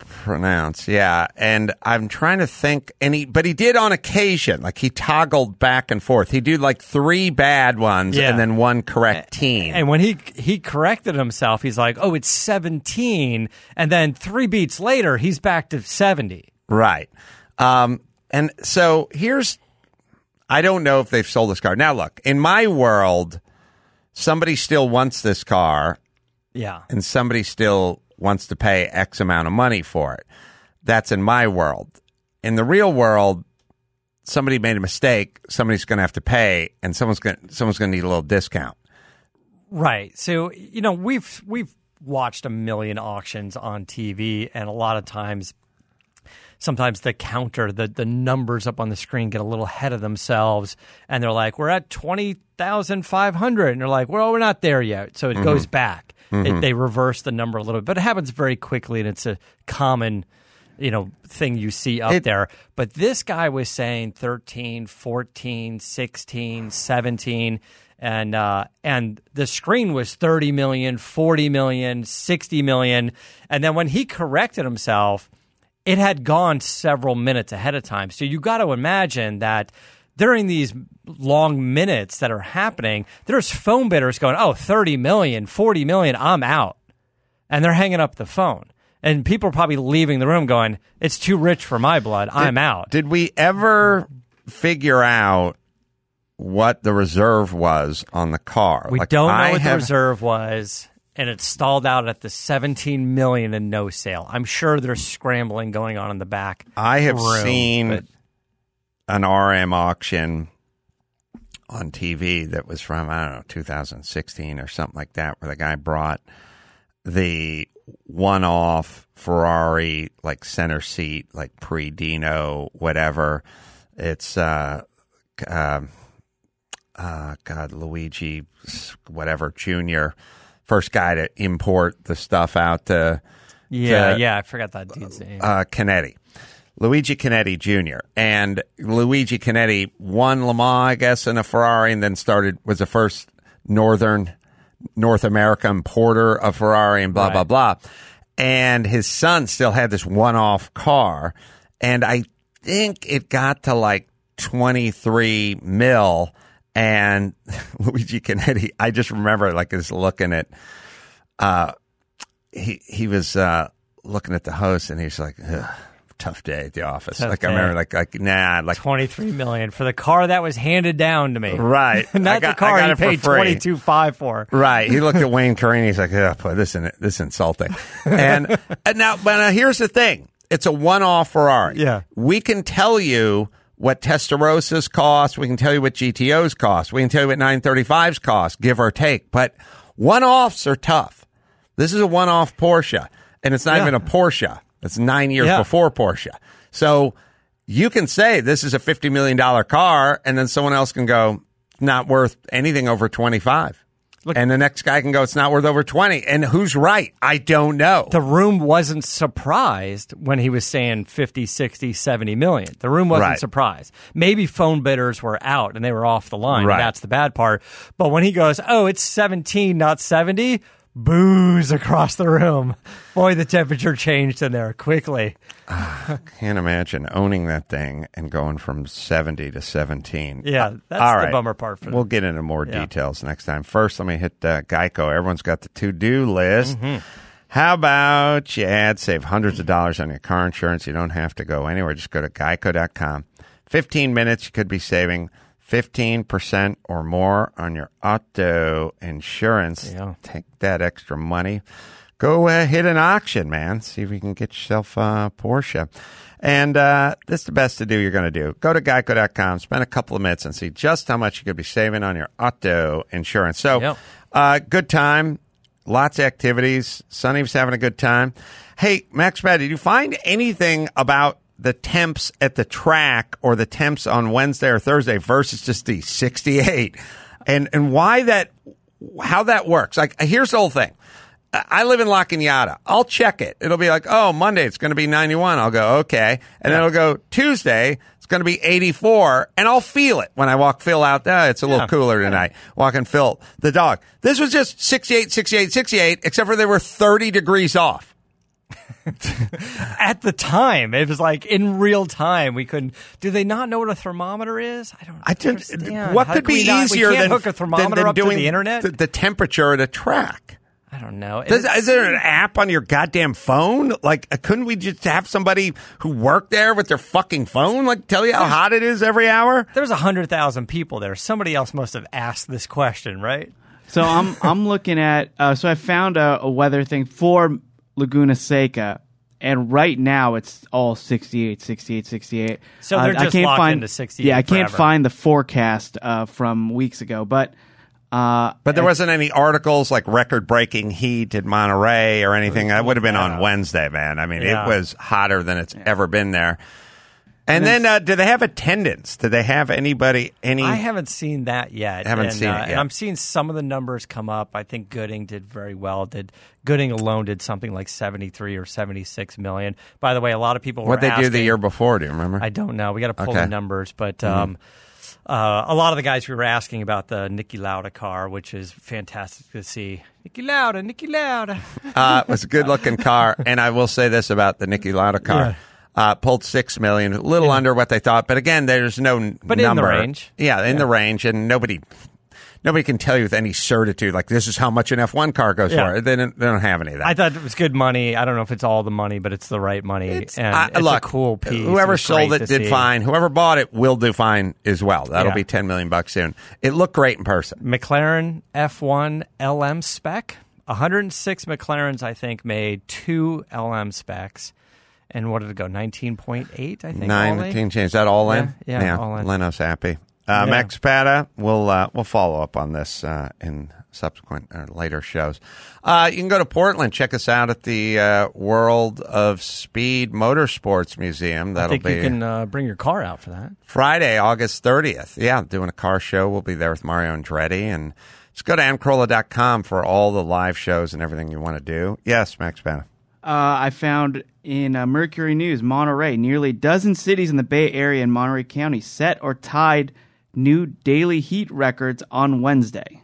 Pronounce, yeah. And I'm trying to think, and he, but he did on occasion, like he toggled back and forth. He did like three bad ones yeah. and then one correct teen. And when he he corrected himself, he's like, oh, it's seventeen. And then three beats later, he's back to seventy. Right. Um, and so here's, I don't know if they've sold this car. Now, look, in my world, somebody still wants this car. Yeah. And somebody still wants to pay X amount of money for it. That's in my world. in the real world, somebody made a mistake, somebody's going to have to pay, and someone's going someone's going to need a little discount. Right. So, you know, we've we've watched a million auctions on T V, and a lot of times, sometimes the counter, the the numbers up on the screen get a little ahead of themselves, and they're like, we're at twenty thousand five hundred, and they're like, well, we're not there yet. So it mm-hmm. goes back. Mm-hmm. They, they reverse the number a little bit, but it happens very quickly, and it's a common, you know, thing you see up it, there. But this guy was saying thirteen, fourteen, sixteen, seventeen, and uh, and the screen was thirty million, forty million, sixty million. And then when he corrected himself, it had gone several minutes ahead of time. So you got to imagine that during these long minutes that are happening, there's phone bidders going, oh, thirty million, forty million, I'm out. And they're hanging up the phone. And people are probably leaving the room going, it's too rich for my blood. I'm did, out. Did we ever figure out what the reserve was on the car? We like, don't know I what have... the reserve was, and it stalled out at the seventeen million dollars in no sale. I'm sure there's scrambling going on in the back. I have room, seen but... an R M auction on T V that was from, I don't know, two thousand sixteen or something like that, where the guy brought the one-off Ferrari, like center seat, like pre-Dino, whatever. It's, uh, uh, uh, God, Luigi, whatever, Junior, first guy to import the stuff out to. Yeah, to, yeah, I forgot that dude's name. Uh, Canetti. Luigi Canetti Junior And Luigi Canetti won Le Mans, I guess, in a Ferrari, and then started, was the first Northern North America importer of Ferrari and blah, right. blah, blah. And his son still had this one-off car. And I think it got to like twenty-three mil. And Luigi Canetti, I just remember like is looking at, uh, he, he was, uh, looking at the host and he's like, ugh, tough day at the office. Tough like day. I remember like, like, nah, like twenty-three million dollars for the car that was handed down to me. Right. Not got, the car I, I paid twenty-two five for. Right. He looked at Wayne Carrini. He's like, oh, boy, this is this insulting. and, and now, but now here's the thing. It's a one-off Ferrari. Yeah. We can tell you what Testarossas cost. We can tell you what G T Os cost. We can tell you what nine thirty-fives cost, give or take. But one-offs are tough. This is a one-off Porsche, and it's not yeah. even a Porsche. That's nine years yeah. before Porsche. So you can say this is a fifty million dollars car, and then someone else can go, not worth anything over twenty-five. Look, and the next guy can go, it's not worth over twenty. And who's right? I don't know. The room wasn't surprised when he was saying fifty, sixty, seventy million. The room wasn't right. surprised. Maybe phone bidders were out and they were off the line. Right. That's the bad part. But when he goes, oh, it's seventeen, not seventy, boos across the room. Boy, the temperature changed in there quickly. I can't imagine owning that thing and going from seventy to seventeen. Yeah, that's All the right. bummer part. For We'll them. Get into more yeah. details next time. First, let me hit uh, Geico. Everyone's got the to-do list. Mm-hmm. How about you add, save hundreds of dollars on your car insurance? You don't have to go anywhere. Just go to geico dot com. fifteen minutes, you could be saving fifteen percent or more on your auto insurance. Yeah. Take that extra money. Go uh, hit an auction, man. See if you can get yourself a Porsche. And uh, this is the best to do you're going to do. Go to geico dot com, spend a couple of minutes, and see just how much you could be saving on your auto insurance. So, yeah. uh, good time. Lots of activities. Sonny was having a good time. Hey, Max Pata, did you find anything about the temps at the track or the temps on Wednesday or Thursday versus just the sixty-eight, and and why that, how that works? Like, here's the whole thing. I live in La Cunada. I'll check it. It'll be like, oh, Monday it's going to be ninety-one. I'll go, okay. And yeah. then it'll go Tuesday, it's going to be eighty-four, and I'll feel it when I walk Phil out there. Oh, it's a little yeah. cooler tonight. Walking Phil, the dog. This was just sixty-eight, sixty-eight, sixty-eight, except for they were thirty degrees off. At the time, it was like in real time. We couldn't. Do they not know what a thermometer is? I don't know. I didn't, what How could be not, easier than hook a thermometer than, than up doing to the internet? The, the temperature at a track. I don't know. Does, is there an app on your goddamn phone? Like, couldn't we just have somebody who worked there with their fucking phone, like, tell you how hot it is every hour? There's one hundred thousand people there. Somebody else must have asked this question, right? So I'm I'm looking at. Uh, so I found a, a weather thing for Laguna Seca, And right now it's all sixty-eight, sixty-eight, sixty-eight. So they're uh, just I can't locked find, into sixty-eight. Yeah, I can't forever. find the forecast uh, from weeks ago, but uh, but there wasn't any articles like record-breaking heat at Monterey or anything. That would have been yeah. on Wednesday, man. I mean, yeah. it was hotter than it's yeah. ever been there. And, and then, uh, do they have attendance? Do they have anybody? Any? I haven't seen that yet. Haven't and, seen uh, it yet. And I'm seeing some of the numbers come up. I think Gooding did very well. Did Gooding alone did something like seventy-three or seventy-six million. By the way, a lot of people were asking. What they do the year before? Do you remember? I don't know. We got to pull okay. the numbers, but. Um, mm-hmm. Uh, a lot of the guys we were asking about the Niki Lauda car, which is fantastic to see. Niki Lauda, Niki Lauda. uh, it was a good-looking car, and I will say this about the Niki Lauda car. Yeah. Uh, pulled six million dollars, a little in, under what they thought. But again, there's no n- but number. But in the range. Yeah, in yeah. the range, and nobody nobody can tell you with any certitude, like, this is how much an F one car goes yeah. for. They don't, they don't have any of that. I thought it was good money. I don't know if it's all the money, but it's the right money. It's, and uh, it's look, a cool piece. Whoever sold it did see. fine. Whoever bought it will do fine as well. That'll yeah. be ten million dollars bucks soon. It looked great in person. McLaren F one L M spec. one hundred six McLarens, I think, made two L M specs. And what did it go? nineteen point eight, I think. nineteen change. Is that all in? Yeah, yeah, yeah. all in. Leno's happy. Uh, yeah. Max Pata, we'll, uh, we'll follow up on this uh, in subsequent or later shows. Uh, you can go to Portland. Check us out at the uh, World of Speed Motorsports Museum. That'll I think be you can uh, bring your car out for that. Friday, August thirtieth. Yeah, doing a car show. We'll be there with Mario Andretti. And just go to amcrolla dot com for all the live shows and everything you want to do. Yes, Max Pata. Uh, I found in uh, Mercury News, Monterey, nearly a dozen cities in the Bay Area and Monterey County set or tied new daily heat records on Wednesday.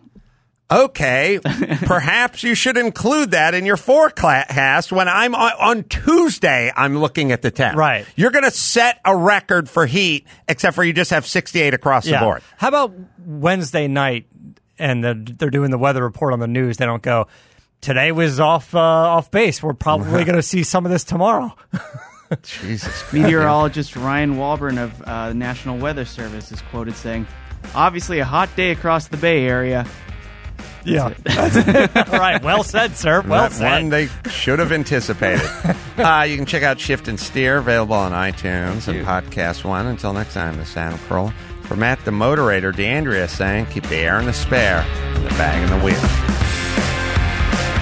Okay, perhaps you should include that in your forecast when I'm on, on Tuesday, I'm looking at the temp. Right. You're going to set a record for heat, except for you just have sixty-eight across yeah. the board. How about Wednesday night and the, they're doing the weather report on the news, they don't go, today was off uh, off base. We're probably going to see some of this tomorrow. Jesus Christ. Meteorologist Ryan Walburn of uh, the National Weather Service is quoted saying, obviously a hot day across the Bay Area. Yeah. That's it. All right. Well said, sir. Well that said. One they should have anticipated. uh, you can check out Shift and Steer, available on iTunes and Podcast One. Until next time, this is Adam Carolla. For Matt the Moderator, D'Andrea saying, keep the air and the spare, and the bag and the wheel.